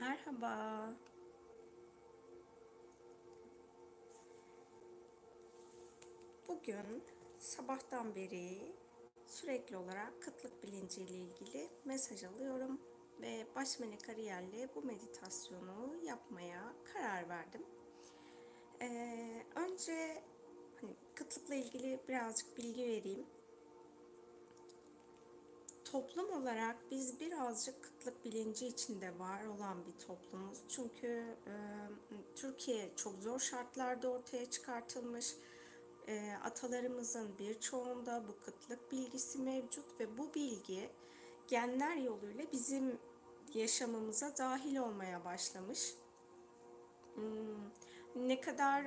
Merhaba. Bugün sabahtan beri sürekli olarak kıtlık bilinciyle ilgili mesaj alıyorum ve Başmelek Ariel'le bu meditasyonu yapmaya karar verdim. Önce kıtlıkla ilgili birazcık bilgi vereyim. Toplum olarak biz birazcık kıtlık bilinci içinde var olan bir toplumuz. Çünkü Türkiye çok zor şartlarda ortaya çıkartılmış. Atalarımızın birçoğunda bu kıtlık bilgisi mevcut ve bu bilgi genler yoluyla bizim yaşamımıza dahil olmaya başlamış. Ne kadar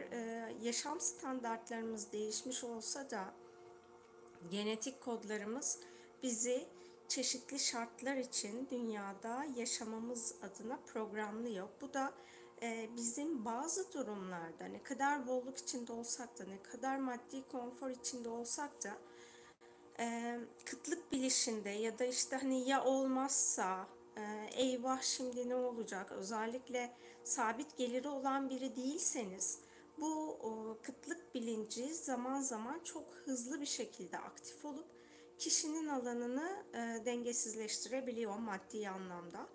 yaşam standartlarımız değişmiş olsa da genetik kodlarımız bizi çeşitli şartlar için dünyada yaşamamız adına programlıyor. Bu da bizim bazı durumlarda ne kadar bolluk içinde olsak da, ne kadar maddi konfor içinde olsak da kıtlık bilişinde ya da ya olmazsa eyvah şimdi ne olacak, özellikle sabit geliri olan biri değilseniz bu kıtlık bilinci zaman zaman çok hızlı bir şekilde aktif olup kişinin alanını dengesizleştirebiliyor maddi anlamda.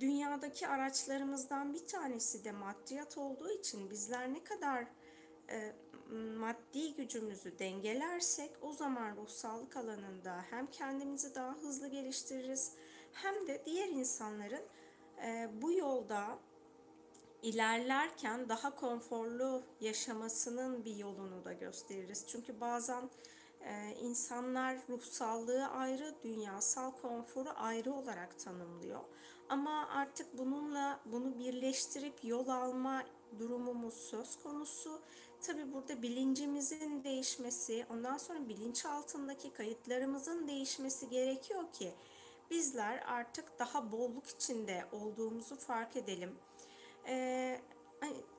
Dünyadaki araçlarımızdan bir tanesi de maddiyat olduğu için bizler ne kadar maddi gücümüzü dengelersek o zaman ruhsallık alanında hem kendimizi daha hızlı geliştiririz hem de diğer insanların bu yolda ilerlerken daha konforlu yaşamasının bir yolunu da gösteririz. Çünkü bazen insanlar ruhsallığı ayrı, dünyasal konforu ayrı olarak tanımlıyor. Ama artık bunu birleştirip yol alma durumumuz söz konusu. Tabii burada bilincimizin değişmesi, ondan sonra bilinçaltındaki kayıtlarımızın değişmesi gerekiyor ki bizler artık daha bolluk içinde olduğumuzu fark edelim.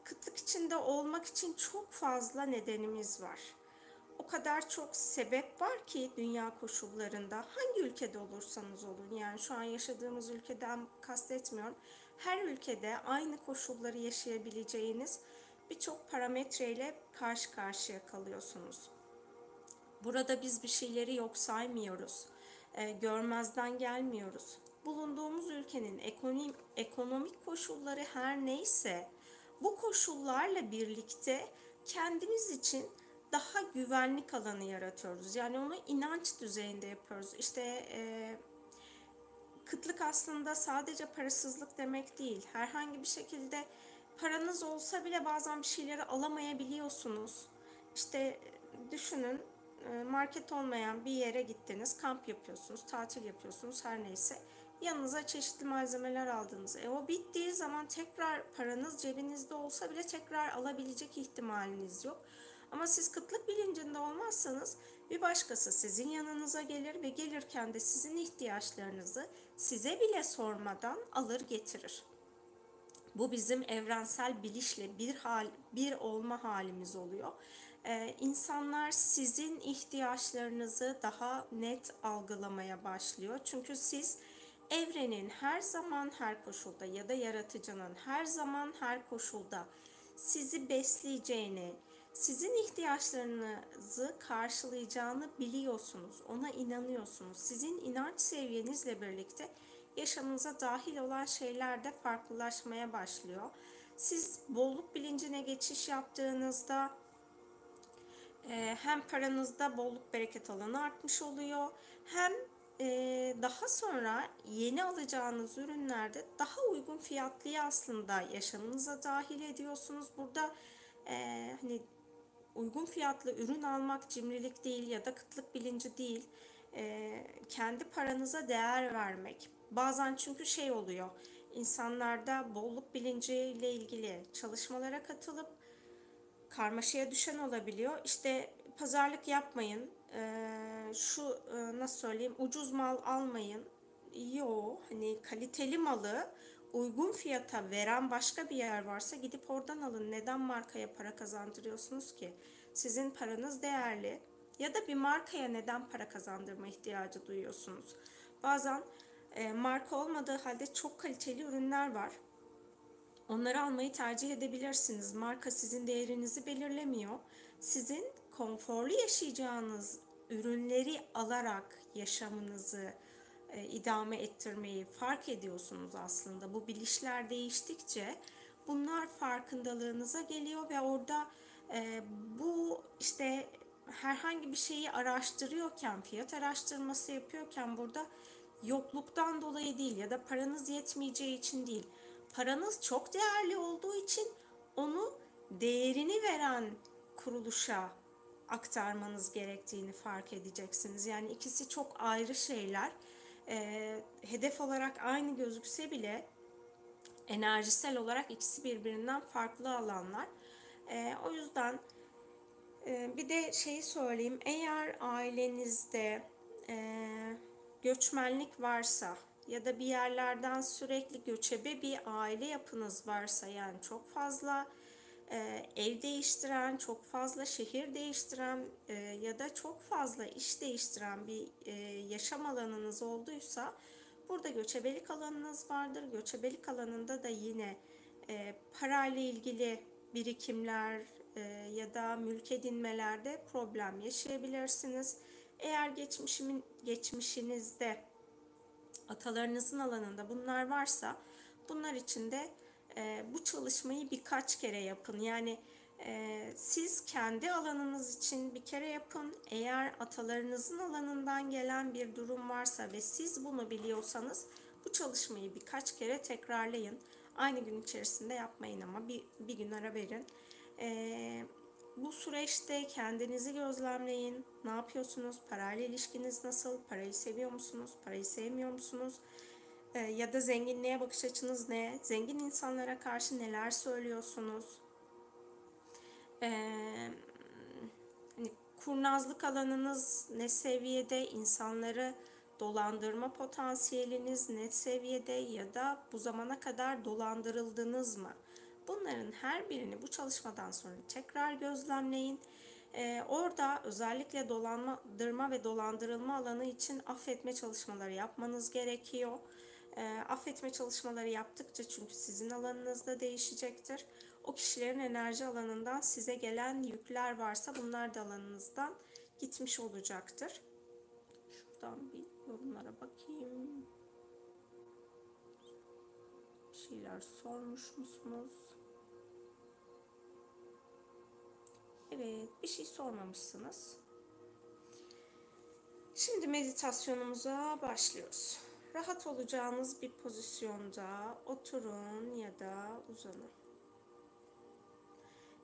Kıtlık içinde olmak için çok fazla nedenimiz var. O kadar çok sebep var ki dünya koşullarında, hangi ülkede olursanız olun, yani şu an yaşadığımız ülkeden kastetmiyorum, her ülkede aynı koşulları yaşayabileceğiniz birçok parametreyle karşı karşıya kalıyorsunuz. Burada biz bir şeyleri yok saymıyoruz, görmezden gelmiyoruz. Bulunduğumuz ülkenin ekonomik koşulları her neyse, bu koşullarla birlikte kendimiz için daha güvenlik alanı yaratıyoruz. Yani onu inanç düzeyinde yapıyoruz. Kıtlık aslında sadece parasızlık demek değil. Herhangi bir şekilde paranız olsa bile bazen bir şeyleri alamayabiliyorsunuz. Düşünün, market olmayan bir yere gittiniz, kamp yapıyorsunuz, tatil yapıyorsunuz, her neyse. Yanınıza çeşitli malzemeler aldınız. O bittiği zaman tekrar paranız cebinizde olsa bile tekrar alabilecek ihtimaliniz yok. Ama siz kıtlık bilincinde olmazsanız bir başkası sizin yanınıza gelir ve gelirken de sizin ihtiyaçlarınızı size bile sormadan alır getirir. Bu bizim evrensel bilişle bir olma halimiz oluyor. İnsanlar sizin ihtiyaçlarınızı daha net algılamaya başlıyor. Çünkü siz evrenin her zaman her koşulda ya da yaratıcının her zaman her koşulda sizi besleyeceğini, sizin ihtiyaçlarınızı karşılayacağını biliyorsunuz, ona inanıyorsunuz. Sizin inanç seviyenizle birlikte yaşamınıza dahil olan şeyler de farklılaşmaya başlıyor. Siz bolluk bilincine geçiş yaptığınızda hem paranızda bolluk bereket alanı artmış oluyor, hem daha sonra yeni alacağınız ürünlerde daha uygun fiyatlıyı aslında yaşamınıza dahil ediyorsunuz. Burada uygun fiyatlı ürün almak cimrilik değil ya da kıtlık bilinci değil. Kendi paranıza değer vermek. Bazen çünkü oluyor. İnsanlarda bolluk bilinciyle ilgili çalışmalara katılıp karmaşaya düşen olabiliyor. Pazarlık yapmayın. Ucuz mal almayın. Kaliteli malı uygun fiyata veren başka bir yer varsa gidip oradan alın. Neden markaya para kazandırıyorsunuz ki? Sizin paranız değerli. Ya da bir markaya neden para kazandırma ihtiyacı duyuyorsunuz? Bazen marka olmadığı halde çok kaliteli ürünler var. Onları almayı tercih edebilirsiniz. Marka sizin değerinizi belirlemiyor. Sizin konforlu yaşayacağınız ürünleri alarak yaşamınızı idame ettirmeyi fark ediyorsunuz aslında. Bu bilişler değiştikçe bunlar farkındalığınıza geliyor ve orada bu işte herhangi bir şeyi araştırıyorken, fiyat araştırması yapıyorken burada yokluktan dolayı değil ya da paranız yetmeyeceği için değil, paranız çok değerli olduğu için onu değerini veren kuruluşa aktarmanız gerektiğini fark edeceksiniz. Yani ikisi çok ayrı şeyler. Hedef olarak aynı gözükse bile enerjisel olarak ikisi birbirinden farklı alanlar. O yüzden bir de şeyi söyleyeyim. Eğer ailenizde göçmenlik varsa ya da bir yerlerden sürekli göçebe bir aile yapınız varsa, yani çok fazla ev değiştiren, çok fazla şehir değiştiren ya da çok fazla iş değiştiren bir yaşam alanınız olduysa burada göçebelik alanınız vardır. Göçebelik alanında da yine parayla ilgili birikimler ya da mülk edinmelerde problem yaşayabilirsiniz. Eğer geçmişinizde atalarınızın alanında bunlar varsa bunlar için de bu çalışmayı birkaç kere yapın. Yani siz kendi alanınız için bir kere yapın. Eğer atalarınızın alanından gelen bir durum varsa ve siz bunu biliyorsanız bu çalışmayı birkaç kere tekrarlayın. Aynı gün içerisinde yapmayın ama bir gün ara verin. Bu süreçte kendinizi gözlemleyin. Ne yapıyorsunuz? Parayla ilişkiniz nasıl? Parayı seviyor musunuz? Parayı sevmiyor musunuz? Ya da zenginliğe bakış açınız ne? Zengin insanlara karşı neler söylüyorsunuz? Hani kurnazlık alanınız ne seviyede? İnsanları dolandırma potansiyeliniz ne seviyede? Ya da bu zamana kadar dolandırıldınız mı? Bunların her birini bu çalışmadan sonra tekrar gözlemleyin. Orada özellikle dolandırma ve dolandırılma alanı için affetme çalışmaları yapmanız gerekiyor. Affetme çalışmaları yaptıkça çünkü sizin alanınızda değişecektir. O kişilerin enerji alanından size gelen yükler varsa bunlar da alanınızdan gitmiş olacaktır. Şuradan bir yorumlara bakayım. Bir şeyler sormuş musunuz? Evet, bir şey sormamışsınız. Şimdi meditasyonumuza başlıyoruz. Rahat olacağınız bir pozisyonda oturun ya da uzanın.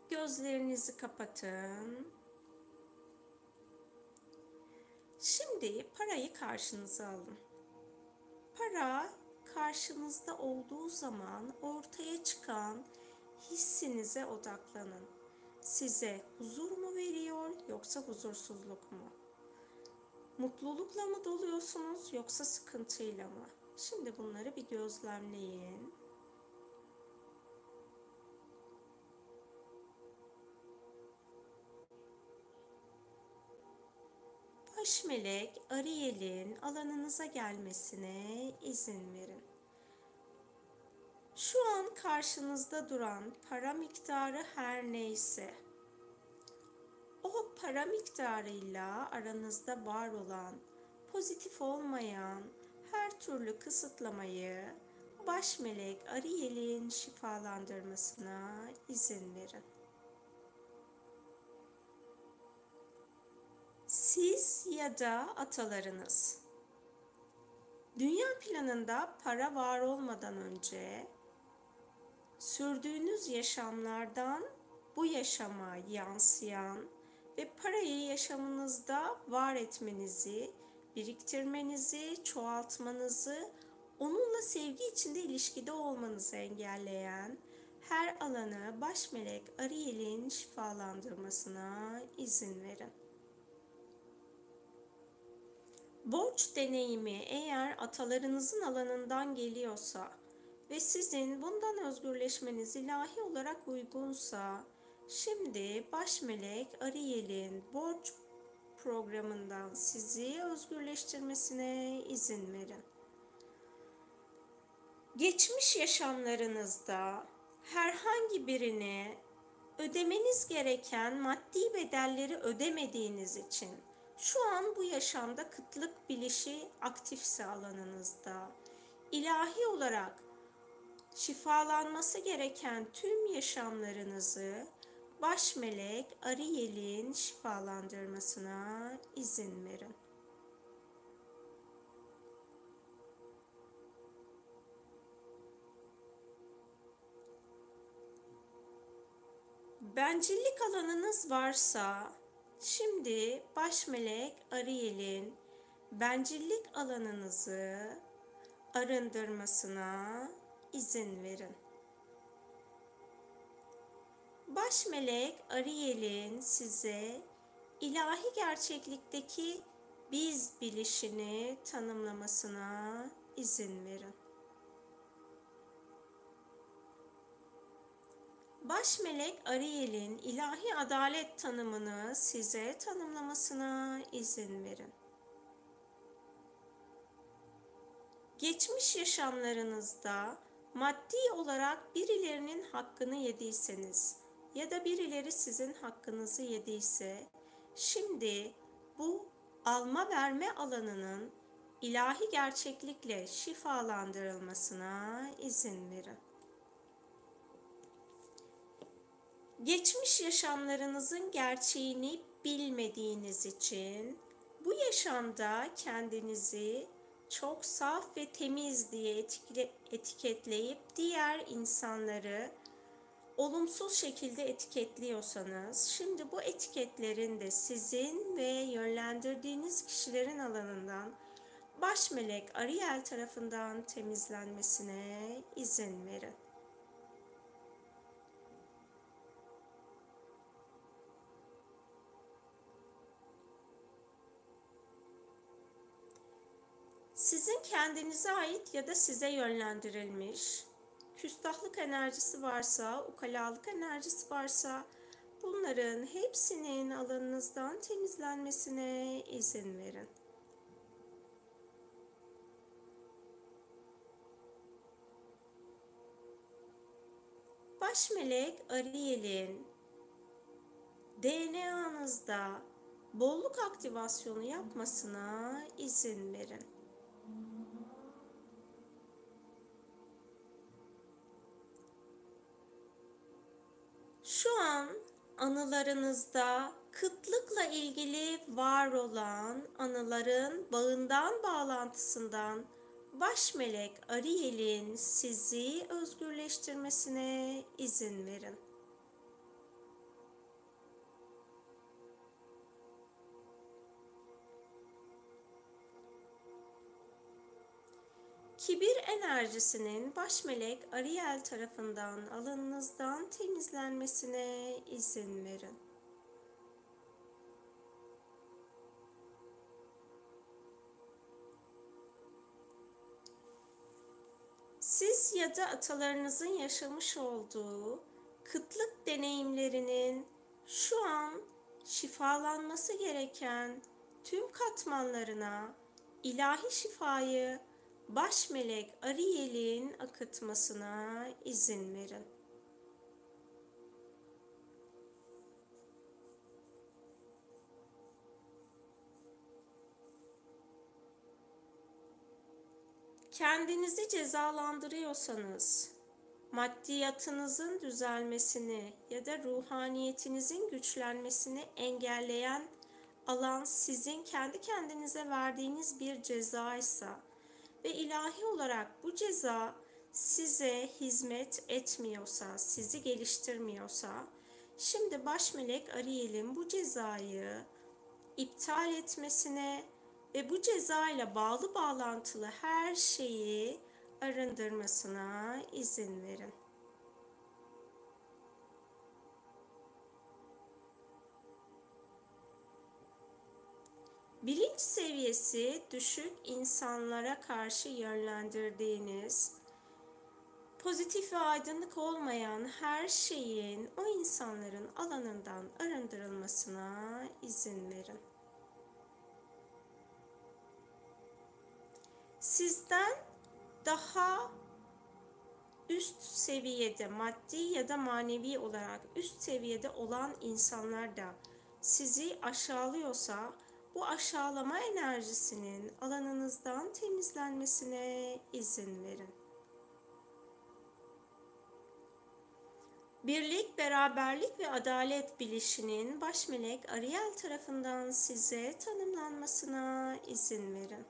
Gözlerinizi kapatın. Şimdi parayı karşınıza alın. Para karşınızda olduğu zaman ortaya çıkan hissinize odaklanın. Size huzur mu veriyor yoksa huzursuzluk mu? Mutlulukla mı doluyorsunuz yoksa sıkıntıyla mı? Şimdi bunları bir gözlemleyin. Başmelek Ariel'in alanınıza gelmesine izin verin. Şu an karşınızda duran para miktarı her neyse, o para miktarıyla aranızda var olan, pozitif olmayan her türlü kısıtlamayı Başmelek Ariel'in şifalandırmasına izin verin. Siz ya da atalarınız, dünya planında para var olmadan önce sürdüğünüz yaşamlardan bu yaşama yansıyan ve parayı yaşamınızda var etmenizi, biriktirmenizi, çoğaltmanızı, onunla sevgi içinde ilişkide olmanızı engelleyen her alanı Başmelek Ariel'in şifalandırmasına izin verin. Borç deneyimi eğer atalarınızın alanından geliyorsa ve sizin bundan özgürleşmeniz ilahi olarak uygunsa, şimdi Başmelek Ariel'in borç programından sizi özgürleştirmesine izin verin. geçmiş yaşamlarınızda herhangi birine ödemeniz gereken maddi bedelleri ödemediğiniz için şu an bu yaşamda kıtlık bilişi aktifse alanınızda, ilahi olarak şifalanması gereken tüm yaşamlarınızı Başmelek Ariel'in şifalandırmasına izin verin. Bencillik alanınız varsa şimdi Başmelek Ariel'in bencillik alanınızı arındırmasına izin verin. Başmelek Ariel'in size ilahi gerçeklikteki biz bilişini tanımlamasına izin verin. Başmelek Ariel'in ilahi adalet tanımını size tanımlamasına izin verin. Geçmiş yaşamlarınızda maddi olarak birilerinin hakkını yediyseniz ya da birileri sizin hakkınızı yediyse, şimdi bu alma verme alanının ilahi gerçeklikle şifalandırılmasına izin verin. Geçmiş yaşamlarınızın gerçeğini bilmediğiniz için bu yaşamda kendinizi çok saf ve temiz diye etiketleyip diğer insanları olumsuz şekilde etiketliyorsanız, şimdi bu etiketlerin de sizin ve yönlendirdiğiniz kişilerin alanından Başmelek Ariel tarafından temizlenmesine izin verin. Sizin kendinize ait ya da size yönlendirilmiş küstahlık enerjisi varsa, ukalalık enerjisi varsa bunların hepsinin alanınızdan temizlenmesine izin verin. Başmelek Ariel'in DNA'nızda bolluk aktivasyonu yapmasına izin verin. Şu an anılarınızda kıtlıkla ilgili var olan anıların bağından, bağlantısından Başmelek Ariel'in sizi özgürleştirmesine izin verin. Kibir enerjisinin Başmelek Ariel tarafından alanınızdan temizlenmesine izin verin. Siz ya da atalarınızın yaşamış olduğu kıtlık deneyimlerinin şu an şifalanması gereken tüm katmanlarına ilahi şifayı Başmelek Ariel'in akıtmasına izin verin. Kendinizi cezalandırıyorsanız, maddiyatınızın düzelmesini ya da ruhaniyetinizin güçlenmesini engelleyen alan sizin kendi kendinize verdiğiniz bir cezaysa ve ilahi olarak bu ceza size hizmet etmiyorsa, sizi geliştirmiyorsa, şimdi Başmelek Ariel'in bu cezayı iptal etmesine ve bu cezayla bağlı bağlantılı her şeyi arındırmasına izin verin. Bilinç seviyesi düşük insanlara karşı yönlendirdiğiniz, pozitif ve aydınlık olmayan her şeyin o insanların alanından arındırılmasına izin verin. Sizden daha üst seviyede, maddi ya da manevi olarak üst seviyede olan insanlar da sizi aşağılıyorsa, bu aşağılama enerjisinin alanınızdan temizlenmesine izin verin. Birlik, beraberlik ve adalet bilişinin Başmelek Ariel tarafından size tanımlanmasına izin verin.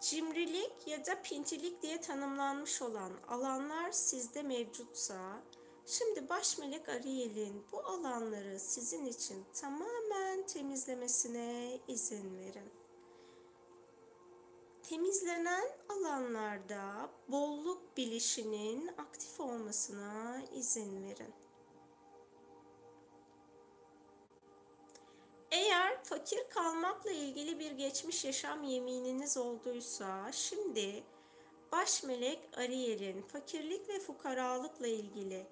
Cimrilik ya da pintilik diye tanımlanmış olan alanlar sizde mevcutsa, şimdi Başmelek Ariel'in bu alanları sizin için tamamen temizlemesine izin verin. Temizlenen alanlarda bolluk bilişinin aktif olmasına izin verin. Eğer fakir kalmakla ilgili bir geçmiş yaşam yemininiz olduysa, şimdi Başmelek Ariel'in fakirlik ve fukaralıkla ilgili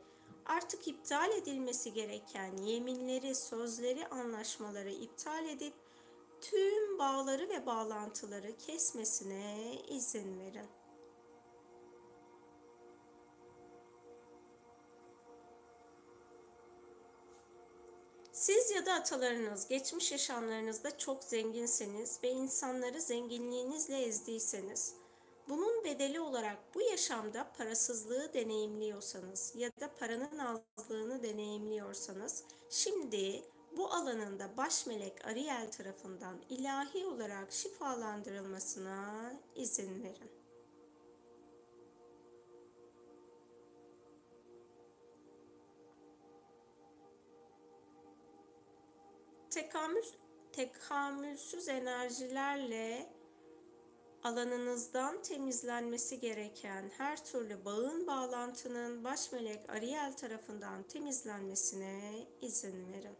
artık iptal edilmesi gereken yeminleri, sözleri, anlaşmaları iptal edip tüm bağları ve bağlantıları kesmesine izin verin. Siz ya da atalarınız geçmiş yaşamlarınızda çok zenginseniz ve insanları zenginliğinizle ezdiyseniz, bunun bedeli olarak bu yaşamda parasızlığı deneyimliyorsanız ya da paranın azlığını deneyimliyorsanız, şimdi bu alanında Başmelek Ariel tarafından ilahi olarak şifalandırılmasına izin verin. Tekamülsüz enerjilerle alanınızdan temizlenmesi gereken her türlü bağın, bağlantının Başmelek Ariel tarafından temizlenmesine izin verin.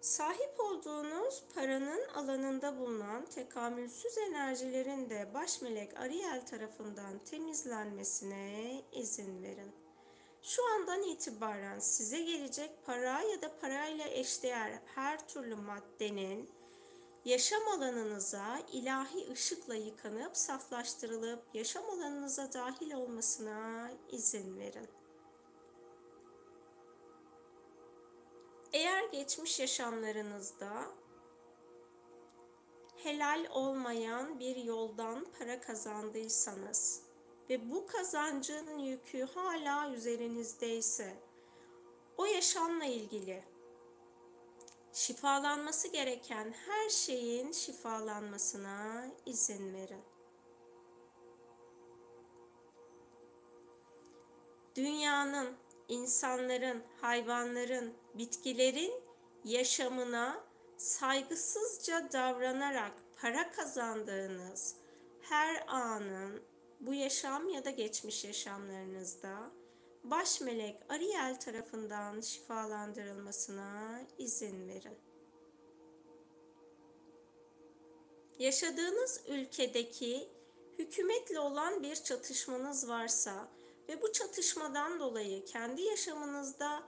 Sahip olduğunuz paranın alanında bulunan tekamülsüz enerjilerin de Başmelek Ariel tarafından temizlenmesine izin verin. Şu andan itibaren size gelecek para ya da parayla eşdeğer her türlü maddenin yaşam alanınıza ilahi ışıkla yıkanıp saflaştırılıp yaşam alanınıza dahil olmasına izin verin. Eğer geçmiş yaşamlarınızda helal olmayan bir yoldan para kazandıysanız ve bu kazancın yükü hala üzerinizdeyse, o yaşamla ilgili şifalanması gereken her şeyin şifalanmasına izin verin. Dünyanın, insanların, hayvanların, bitkilerin yaşamına saygısızca davranarak para kazandığınız her anın, bu yaşam ya da geçmiş yaşamlarınızda Başmelek Ariel tarafından şifalandırılmasına izin verin. Yaşadığınız ülkedeki hükümetle olan bir çatışmanız varsa ve bu çatışmadan dolayı kendi yaşamınızda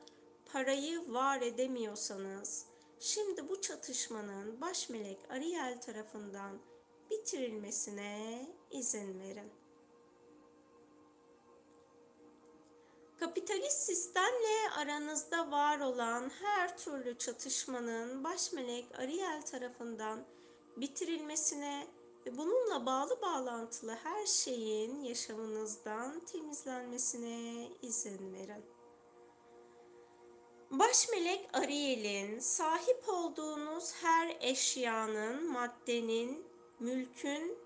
parayı var edemiyorsanız, şimdi bu çatışmanın Başmelek Ariel tarafından bitirilmesine izin verin. Kapitalist sistemle aranızda var olan her türlü çatışmanın Başmelek Ariel tarafından bitirilmesine ve bununla bağlı bağlantılı her şeyin yaşamınızdan temizlenmesine izin verin. Başmelek Ariel'in sahip olduğunuz her eşyanın, maddenin, mülkün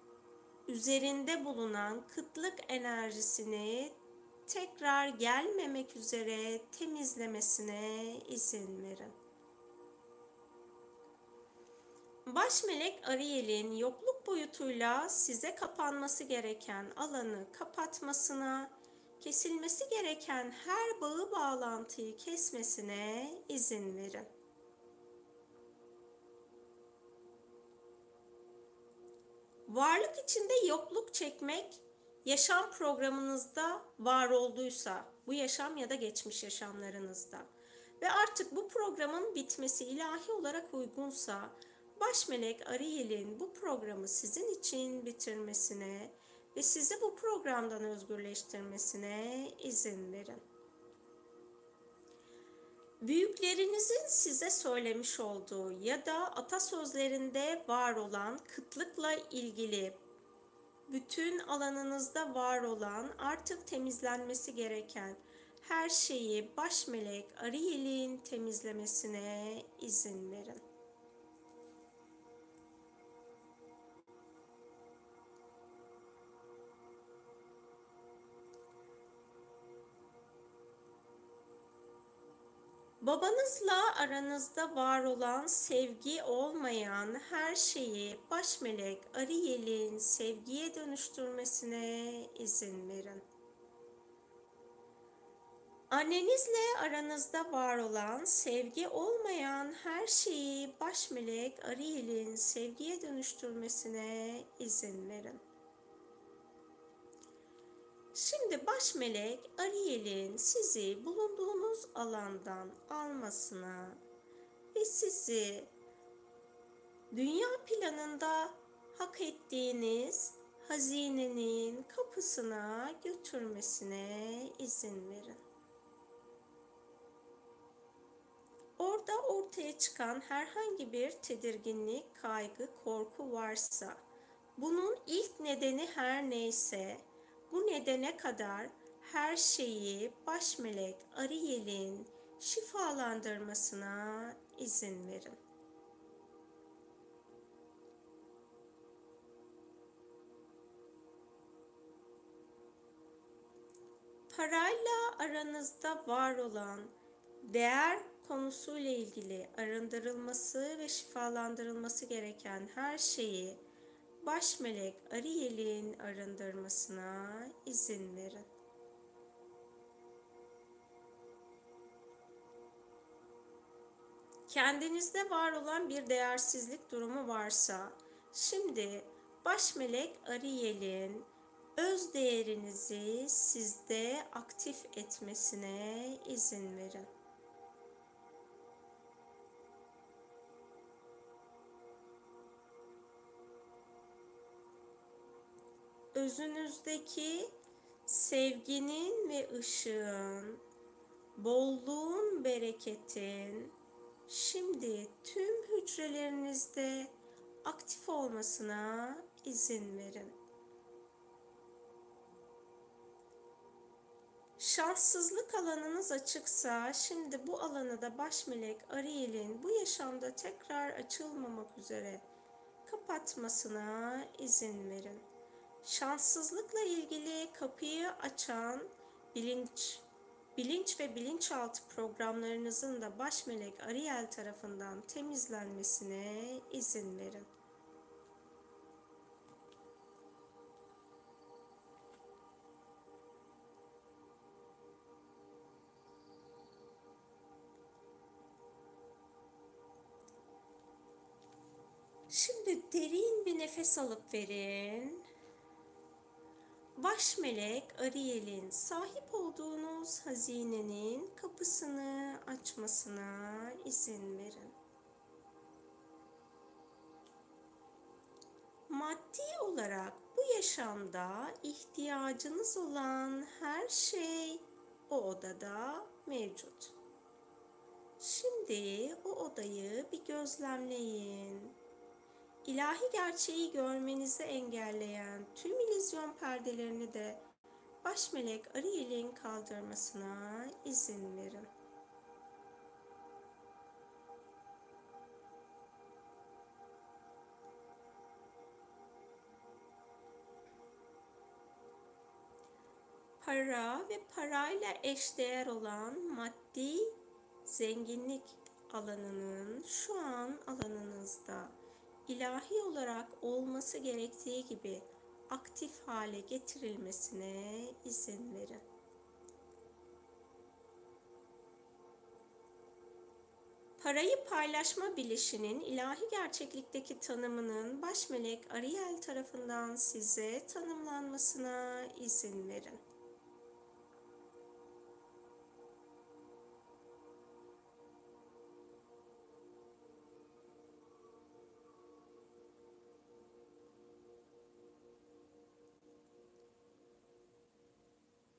üzerinde bulunan kıtlık enerjisini tekrar gelmemek üzere temizlemesine izin verin. Başmelek Ariel'in yokluk boyutuyla size kapanması gereken alanı kapatmasına, kesilmesi gereken her bağı, bağlantıyı kesmesine izin verin. Varlık içinde yokluk çekmek yaşam programınızda var olduysa, bu yaşam ya da geçmiş yaşamlarınızda ve artık bu programın bitmesi ilahi olarak uygunsa, Başmelek Ariel'in bu programı sizin için bitirmesine ve sizi bu programdan özgürleştirmesine izin verin. Büyüklerinizin size söylemiş olduğu ya da atasözlerinde var olan, kıtlıkla ilgili bütün alanınızda var olan, artık temizlenmesi gereken her şeyi Başmelek Ariel'in temizlemesine izin verin. Babanızla aranızda var olan, sevgi olmayan her şeyi Başmelek Ariel'in sevgiye dönüştürmesine izin verin. Annenizle aranızda var olan, sevgi olmayan her şeyi Başmelek Ariel'in sevgiye dönüştürmesine izin verin. Şimdi Başmelek Ariel'in sizi bulunduğunuz alandan almasına ve sizi dünya planında hak ettiğiniz hazinenin kapısına götürmesine izin verin. Orada ortaya çıkan herhangi bir tedirginlik, kaygı, korku varsa, bunun ilk nedeni her neyse, bu nedene kadar her şeyi Başmelek Ariel'in şifalandırmasına izin verin. Parayla aranızda var olan, değer konusuyla ilgili arındırılması ve şifalandırılması gereken her şeyi Başmelek Ariel'in arındırmasına izin verin. Kendinizde var olan bir değersizlik durumu varsa, şimdi Başmelek Ariel'in öz değerinizi sizde aktif etmesine izin verin. Özünüzdeki sevginin ve ışığın, bolluğun, bereketin şimdi tüm hücrelerinizde aktif olmasına izin verin. Şanssızlık alanınız açıksa, şimdi bu alanı da Başmelek Ariel'in bu yaşamda tekrar açılmamak üzere kapatmasına izin verin. Şanssızlıkla ilgili kapıyı açan bilinç ve bilinçaltı programlarınızın da Başmelek Ariel tarafından temizlenmesine izin verin. Şimdi derin bir nefes alıp verin. Başmelek Ariel'in sahip olduğunuz hazinenin kapısını açmasına izin verin. Maddi olarak bu yaşamda ihtiyacınız olan her şey o odada mevcut. Şimdi o odayı bir gözlemleyin. İlahi gerçeği görmenizi engelleyen tüm illüzyon perdelerini de Başmelek Ariel'in kaldırmasına izin verin. Para ve parayla eşdeğer olan maddi zenginlik alanının şu an alanınızda ilahi olarak olması gerektiği gibi aktif hale getirilmesine izin verin. Parayı paylaşma bilişinin ilahi gerçeklikteki tanımının Başmelek Ariel tarafından size tanımlanmasına izin verin.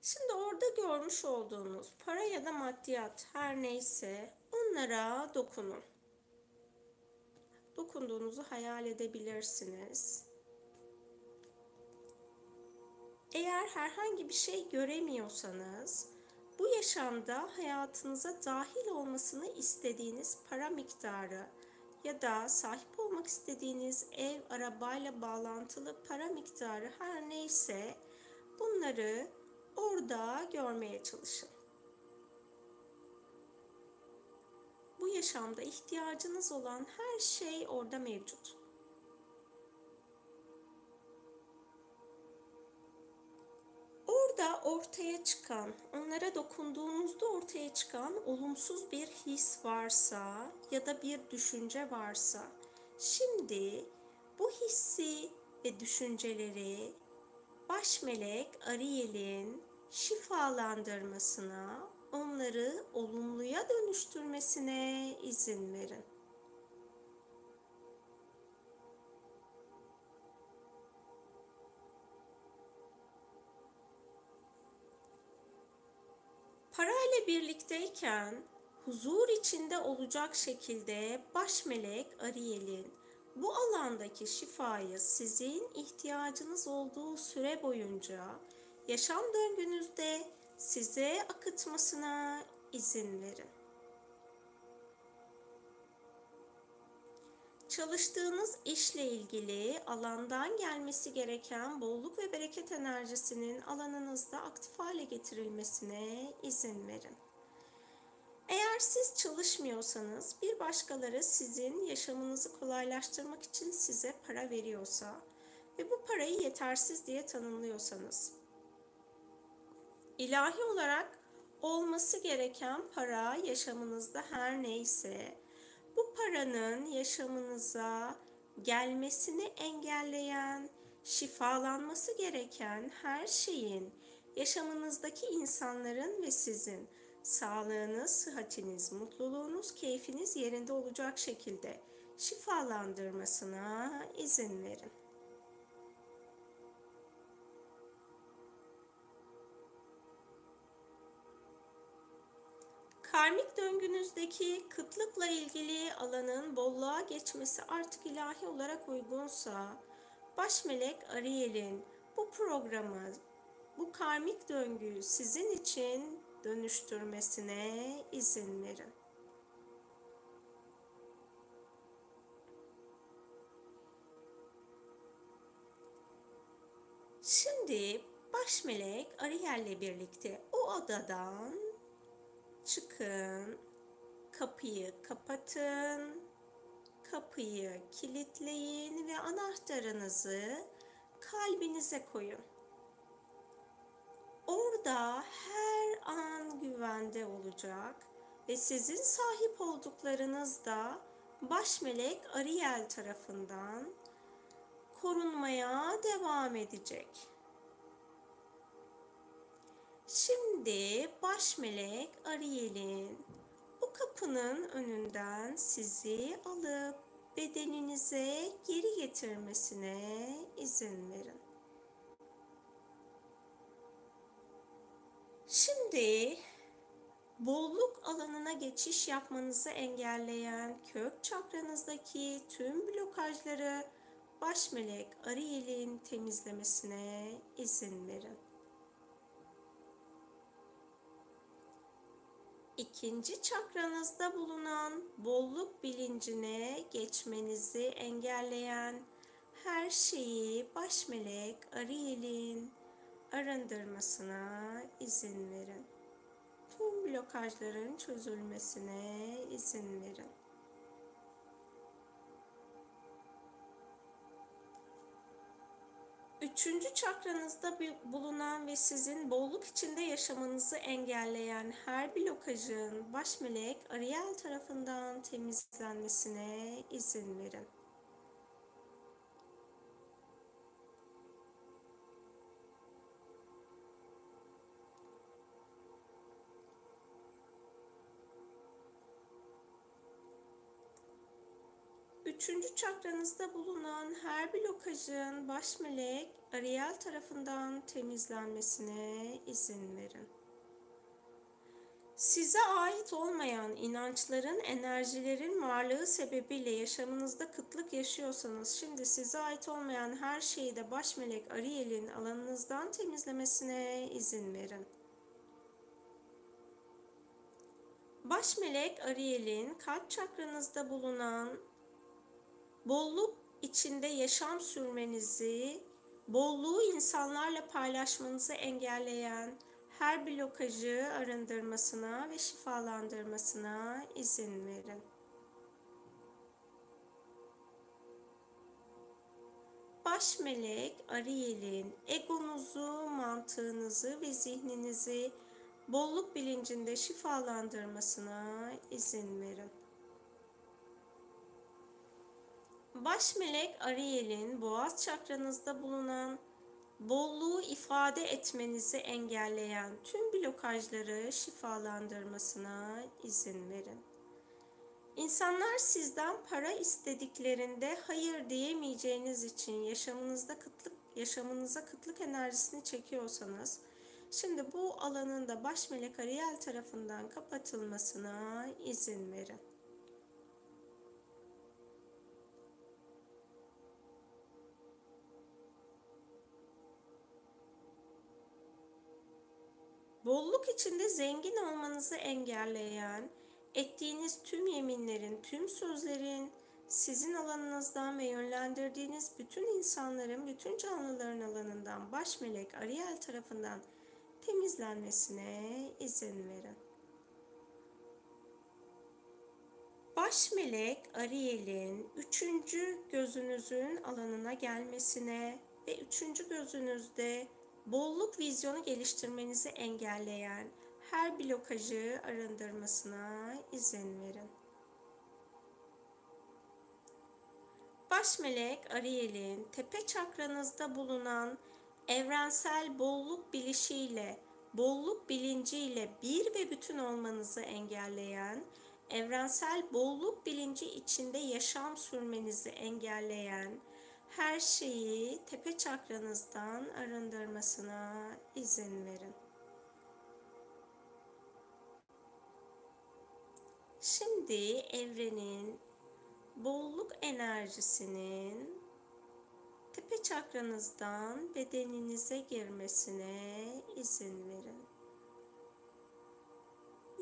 Şimdi orada görmüş olduğunuz para ya da maddiyat her neyse onlara dokunun. Dokunduğunuzu hayal edebilirsiniz. Eğer herhangi bir şey göremiyorsanız bu yaşamda hayatınıza dahil olmasını istediğiniz para miktarı ya da sahip olmak istediğiniz ev, arabayla bağlantılı para miktarı her neyse bunları orada görmeye çalışın. Bu yaşamda ihtiyacınız olan her şey orada mevcut. Orada ortaya çıkan, onlara dokunduğunuzda ortaya çıkan olumsuz bir his varsa ya da bir düşünce varsa, şimdi bu hissi ve düşünceleri Başmelek Ariel'in şifalandırmasına, onları olumluya dönüştürmesine izin verin. Parayla birlikteyken huzur içinde olacak şekilde Başmelek Ariel'in bu alandaki şifayı sizin ihtiyacınız olduğu süre boyunca yaşam döngünüzde size akıtmasına izin verin. Çalıştığınız işle ilgili alandan gelmesi gereken bolluk ve bereket enerjisinin alanınızda aktif hale getirilmesine izin verin. Eğer siz çalışmıyorsanız bir başkaları sizin yaşamınızı kolaylaştırmak için size para veriyorsa ve bu parayı yetersiz diye tanımlıyorsanız, ilahi olarak olması gereken para yaşamınızda her neyse, bu paranın yaşamınıza gelmesini engelleyen, şifalanması gereken her şeyin, yaşamınızdaki insanların ve sizin sağlığınız, sıhhatiniz, mutluluğunuz, keyfiniz yerinde olacak şekilde şifalandırmasına izin verin. Karmik döngünüzdeki kıtlıkla ilgili alanın bolluğa geçmesi artık ilahi olarak uygunsa, Başmelek Ariel'in bu programı, bu karmik döngüyü sizin için dönüştürmesine izin verin. Şimdi Başmelek Ariel'le birlikte o odadan çıkın, kapıyı kapatın, kapıyı kilitleyin ve anahtarınızı kalbinize koyun. Orada her an güvende olacak ve sizin sahip olduklarınız da Başmelek Ariel tarafından korunmaya devam edecek. Şimdi Başmelek Ariel'in bu kapının önünden sizi alıp bedeninize geri getirmesine izin verin. Şimdi bolluk alanına geçiş yapmanızı engelleyen kök çakranızdaki tüm blokajları Başmelek Ariel'in temizlemesine izin verin. İkinci çakranızda bulunan bolluk bilincine geçmenizi engelleyen her şeyi Başmelek Ariel'in arındırmasına izin verin. Tüm blokajların çözülmesine izin verin. 3. çakranızda bulunan ve sizin bolluk içinde yaşamanızı engelleyen her blokajın başmelek Ariel tarafından temizlenmesine izin verin. Üçüncü çakranızda bulunan her blokajın başmelek Ariel tarafından temizlenmesine izin verin. Size ait olmayan inançların, enerjilerin varlığı sebebiyle yaşamınızda kıtlık yaşıyorsanız, şimdi size ait olmayan her şeyi de başmelek Ariel'in alanınızdan temizlemesine izin verin. Başmelek Ariel'in kalp çakranızda bulunan bolluk içinde yaşam sürmenizi, bolluğu insanlarla paylaşmanızı engelleyen her blokajı arındırmasına ve şifalandırmasına izin verin. Başmelek Ariel'in egonuzu, mantığınızı ve zihninizi bolluk bilincinde şifalandırmasına izin verin. Başmelek Ariel'in boğaz çakranızda bulunan bolluğu ifade etmenizi engelleyen tüm blokajları şifalandırmasına izin verin. İnsanlar sizden para istediklerinde hayır diyemeyeceğiniz için yaşamınıza kıtlık enerjisini çekiyorsanız, şimdi bu alanın da başmelek Ariel tarafından kapatılmasına izin verin. Bolluk içinde zengin olmanızı engelleyen, ettiğiniz tüm yeminlerin, tüm sözlerin, sizin alanınızdan ve yönlendirdiğiniz bütün insanların, bütün canlıların alanından başmelek Ariel tarafından temizlenmesine izin verin. Başmelek Ariel'in 3. gözünüzün alanına gelmesine ve 3. gözünüzde bolluk vizyonu geliştirmenizi engelleyen her blokajı arındırmasına izin verin. Başmelek Ariel'in tepe çakranızda bulunan evrensel bolluk bilişiyle, bolluk bilinciyle bir ve bütün olmanızı engelleyen, evrensel bolluk bilinci içinde yaşam sürmenizi engelleyen her şeyi tepe çakranızdan arındırmasına izin verin. Şimdi evrenin bolluk enerjisinin tepe çakranızdan bedeninize girmesine izin verin.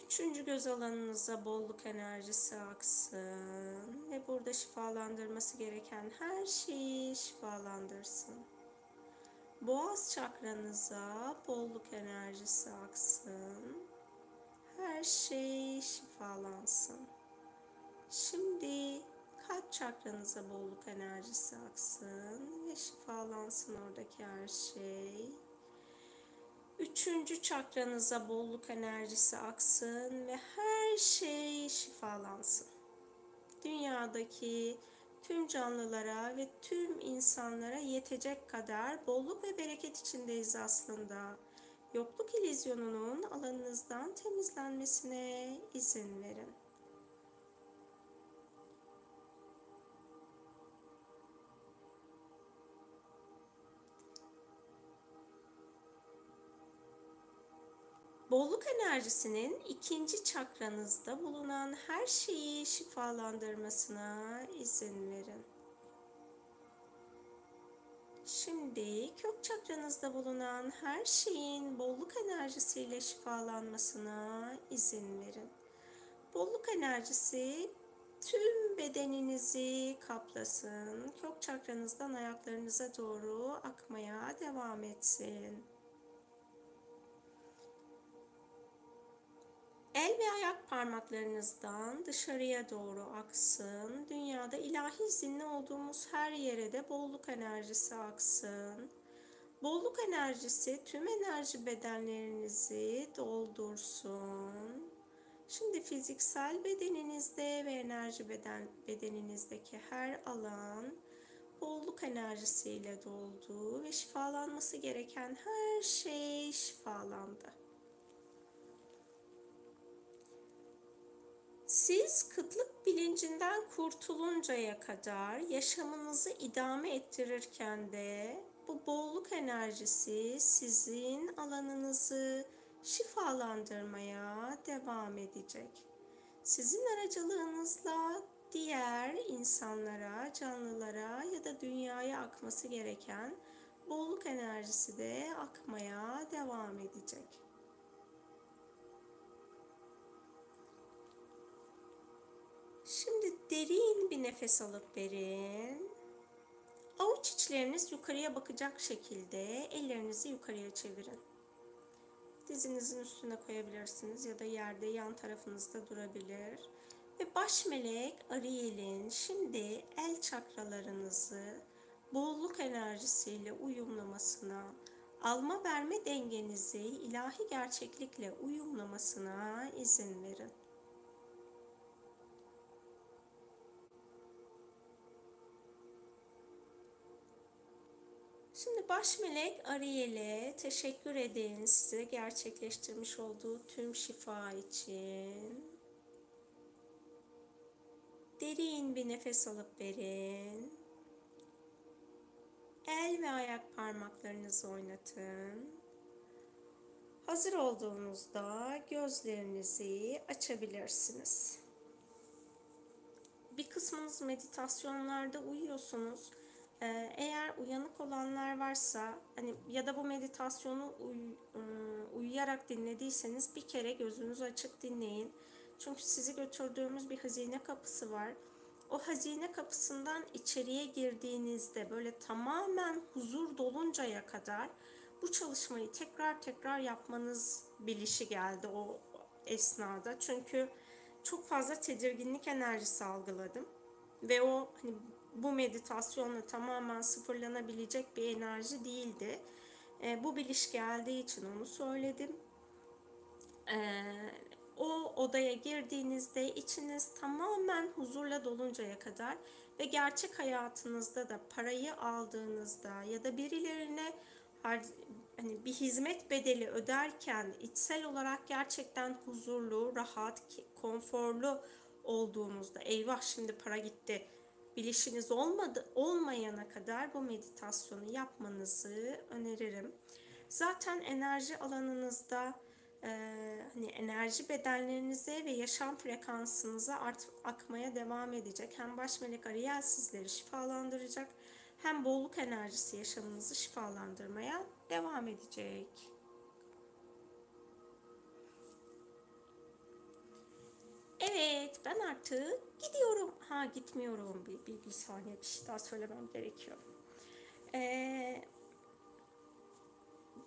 3. göz alanınıza bolluk enerjisi aksın ve burada şifalandırması gereken her şeyi şifalandırsın. Boğaz çakranıza bolluk enerjisi aksın, her şey şifalansın. Şimdi kalp çakranıza bolluk enerjisi aksın ve şifalansın oradaki her şey. 3. çakranıza bolluk enerjisi aksın ve her şey şifalansın. Dünyadaki tüm canlılara ve tüm insanlara yetecek kadar bolluk ve bereket içindeyiz aslında. Yokluk illüzyonunun alanınızdan temizlenmesine izin verin. Bolluk enerjisinin 2. çakranızda bulunan her şeyi şifalandırmasına izin verin. Şimdi kök çakranızda bulunan her şeyin bolluk enerjisiyle şifalanmasına izin verin. Bolluk enerjisi tüm bedeninizi kaplasın. Kök çakranızdan ayaklarınıza doğru akmaya devam etsin. El ve ayak parmaklarınızdan dışarıya doğru aksın. Dünyada ilahi izinli olduğumuz her yere de bolluk enerjisi aksın. Bolluk enerjisi tüm enerji bedenlerinizi doldursun. Şimdi fiziksel bedeninizde ve enerji bedeninizdeki her alan bolluk enerjisiyle doldu ve şifalanması gereken her şey şifalandı. Siz kıtlık bilincinden kurtuluncaya kadar yaşamınızı idame ettirirken de bu bolluk enerjisi sizin alanınızı şifalandırmaya devam edecek. Sizin aracılığınızla diğer insanlara, canlılara ya da dünyaya akması gereken bolluk enerjisi de akmaya devam edecek. Şimdi derin bir nefes alıp verin. Avuç içleriniz yukarıya bakacak şekilde ellerinizi yukarıya çevirin. Dizinizin üstüne koyabilirsiniz ya da yerde yan tarafınızda durabilir. Ve Başmelek Ariel'in şimdi el çakralarınızı bolluk enerjisiyle uyumlamasına, alma verme dengenizi ilahi gerçeklikle uyumlamasına izin verin. Şimdi Başmelek Ariel'e teşekkür edin size gerçekleştirmiş olduğu tüm şifa için. Derin bir nefes alıp verin. El ve ayak parmaklarınızı oynatın. Hazır olduğunuzda gözlerinizi açabilirsiniz. Bir kısmınız meditasyonlarda uyuyorsunuz. Eğer uyanık olanlar varsa hani ya da bu meditasyonu uyuyarak dinlediyseniz bir kere gözünüz açık dinleyin. Çünkü sizi götürdüğümüz bir hazine kapısı var. O hazine kapısından içeriye girdiğinizde böyle tamamen huzur doluncaya kadar bu çalışmayı tekrar yapmanız bilişi geldi o esnada. Çünkü çok fazla tedirginlik enerjisi algıladım ve o hani bu meditasyonla tamamen sıfırlanabilecek bir enerji değildi. Bu biliş geldiği için onu söyledim. O odaya girdiğinizde içiniz tamamen huzurla doluncaya kadar ve gerçek hayatınızda da parayı aldığınızda ya da birilerine hani bir hizmet bedeli öderken içsel olarak gerçekten huzurlu, rahat, konforlu olduğunuzda eyvah şimdi para gitti bilişiniz olmayana kadar bu meditasyonu yapmanızı öneririm. Zaten enerji alanınızda hani enerji bedenlerinize ve yaşam frekansınıza akmaya devam edecek. Hem Başmelek Ariel sizleri şifalandıracak hem bolluk enerjisi yaşamınızı şifalandırmaya devam edecek. Evet, ben artık gidiyorum. Gitmiyorum. Bir saniye bir şey daha söylemem gerekiyor.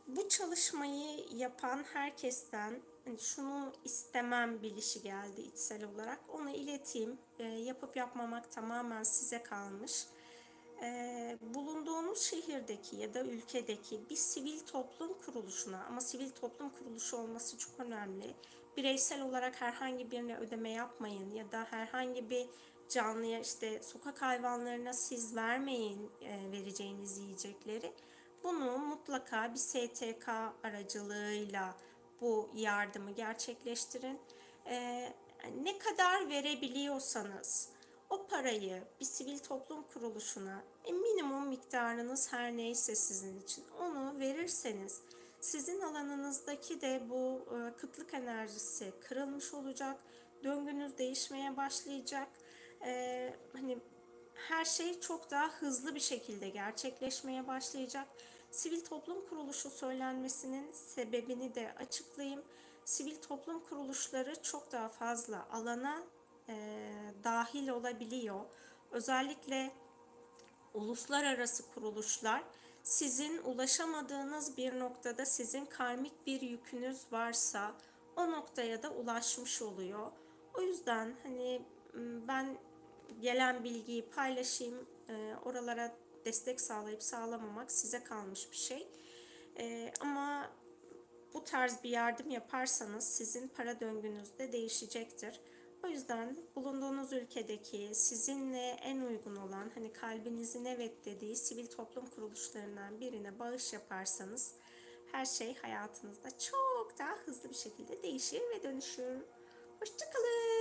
Bu çalışmayı yapan herkesten hani şunu istemem bilişi geldi içsel olarak. Onu ileteyim. Yapıp yapmamak tamamen size kalmış. Bulunduğunuz şehirdeki ya da ülkedeki bir sivil toplum kuruluşuna, ama sivil toplum kuruluşu olması çok önemli. Bireysel olarak herhangi birine ödeme yapmayın ya da herhangi bir canlıya işte sokak hayvanlarına siz vermeyin vereceğiniz yiyecekleri. Bunu mutlaka bir STK aracılığıyla bu yardımı gerçekleştirin. Ne kadar verebiliyorsanız o parayı bir sivil toplum kuruluşuna minimum miktarınız her neyse sizin için onu verirseniz sizin alanınızdaki de bu kıtlık enerjisi kırılmış olacak, döngünüz değişmeye başlayacak. Hani her şey çok daha hızlı bir şekilde gerçekleşmeye başlayacak. Sivil toplum kuruluşu söylenmesinin sebebini de açıklayayım. Sivil toplum kuruluşları çok daha fazla alana dahil olabiliyor. Özellikle uluslararası kuruluşlar sizin ulaşamadığınız bir noktada sizin karmik bir yükünüz varsa o noktaya da ulaşmış oluyor. O yüzden hani ben gelen bilgiyi paylaşayım. Oralara destek sağlayıp sağlamamak size kalmış bir şey. Ama bu tarz bir yardım yaparsanız sizin para döngünüz de değişecektir. O yüzden bulunduğunuz ülkedeki sizinle en uygun olan, hani kalbinizin evet dediği sivil toplum kuruluşlarından birine bağış yaparsanız her şey hayatınızda çok daha hızlı bir şekilde değişir ve dönüşür. Hoşça kalın.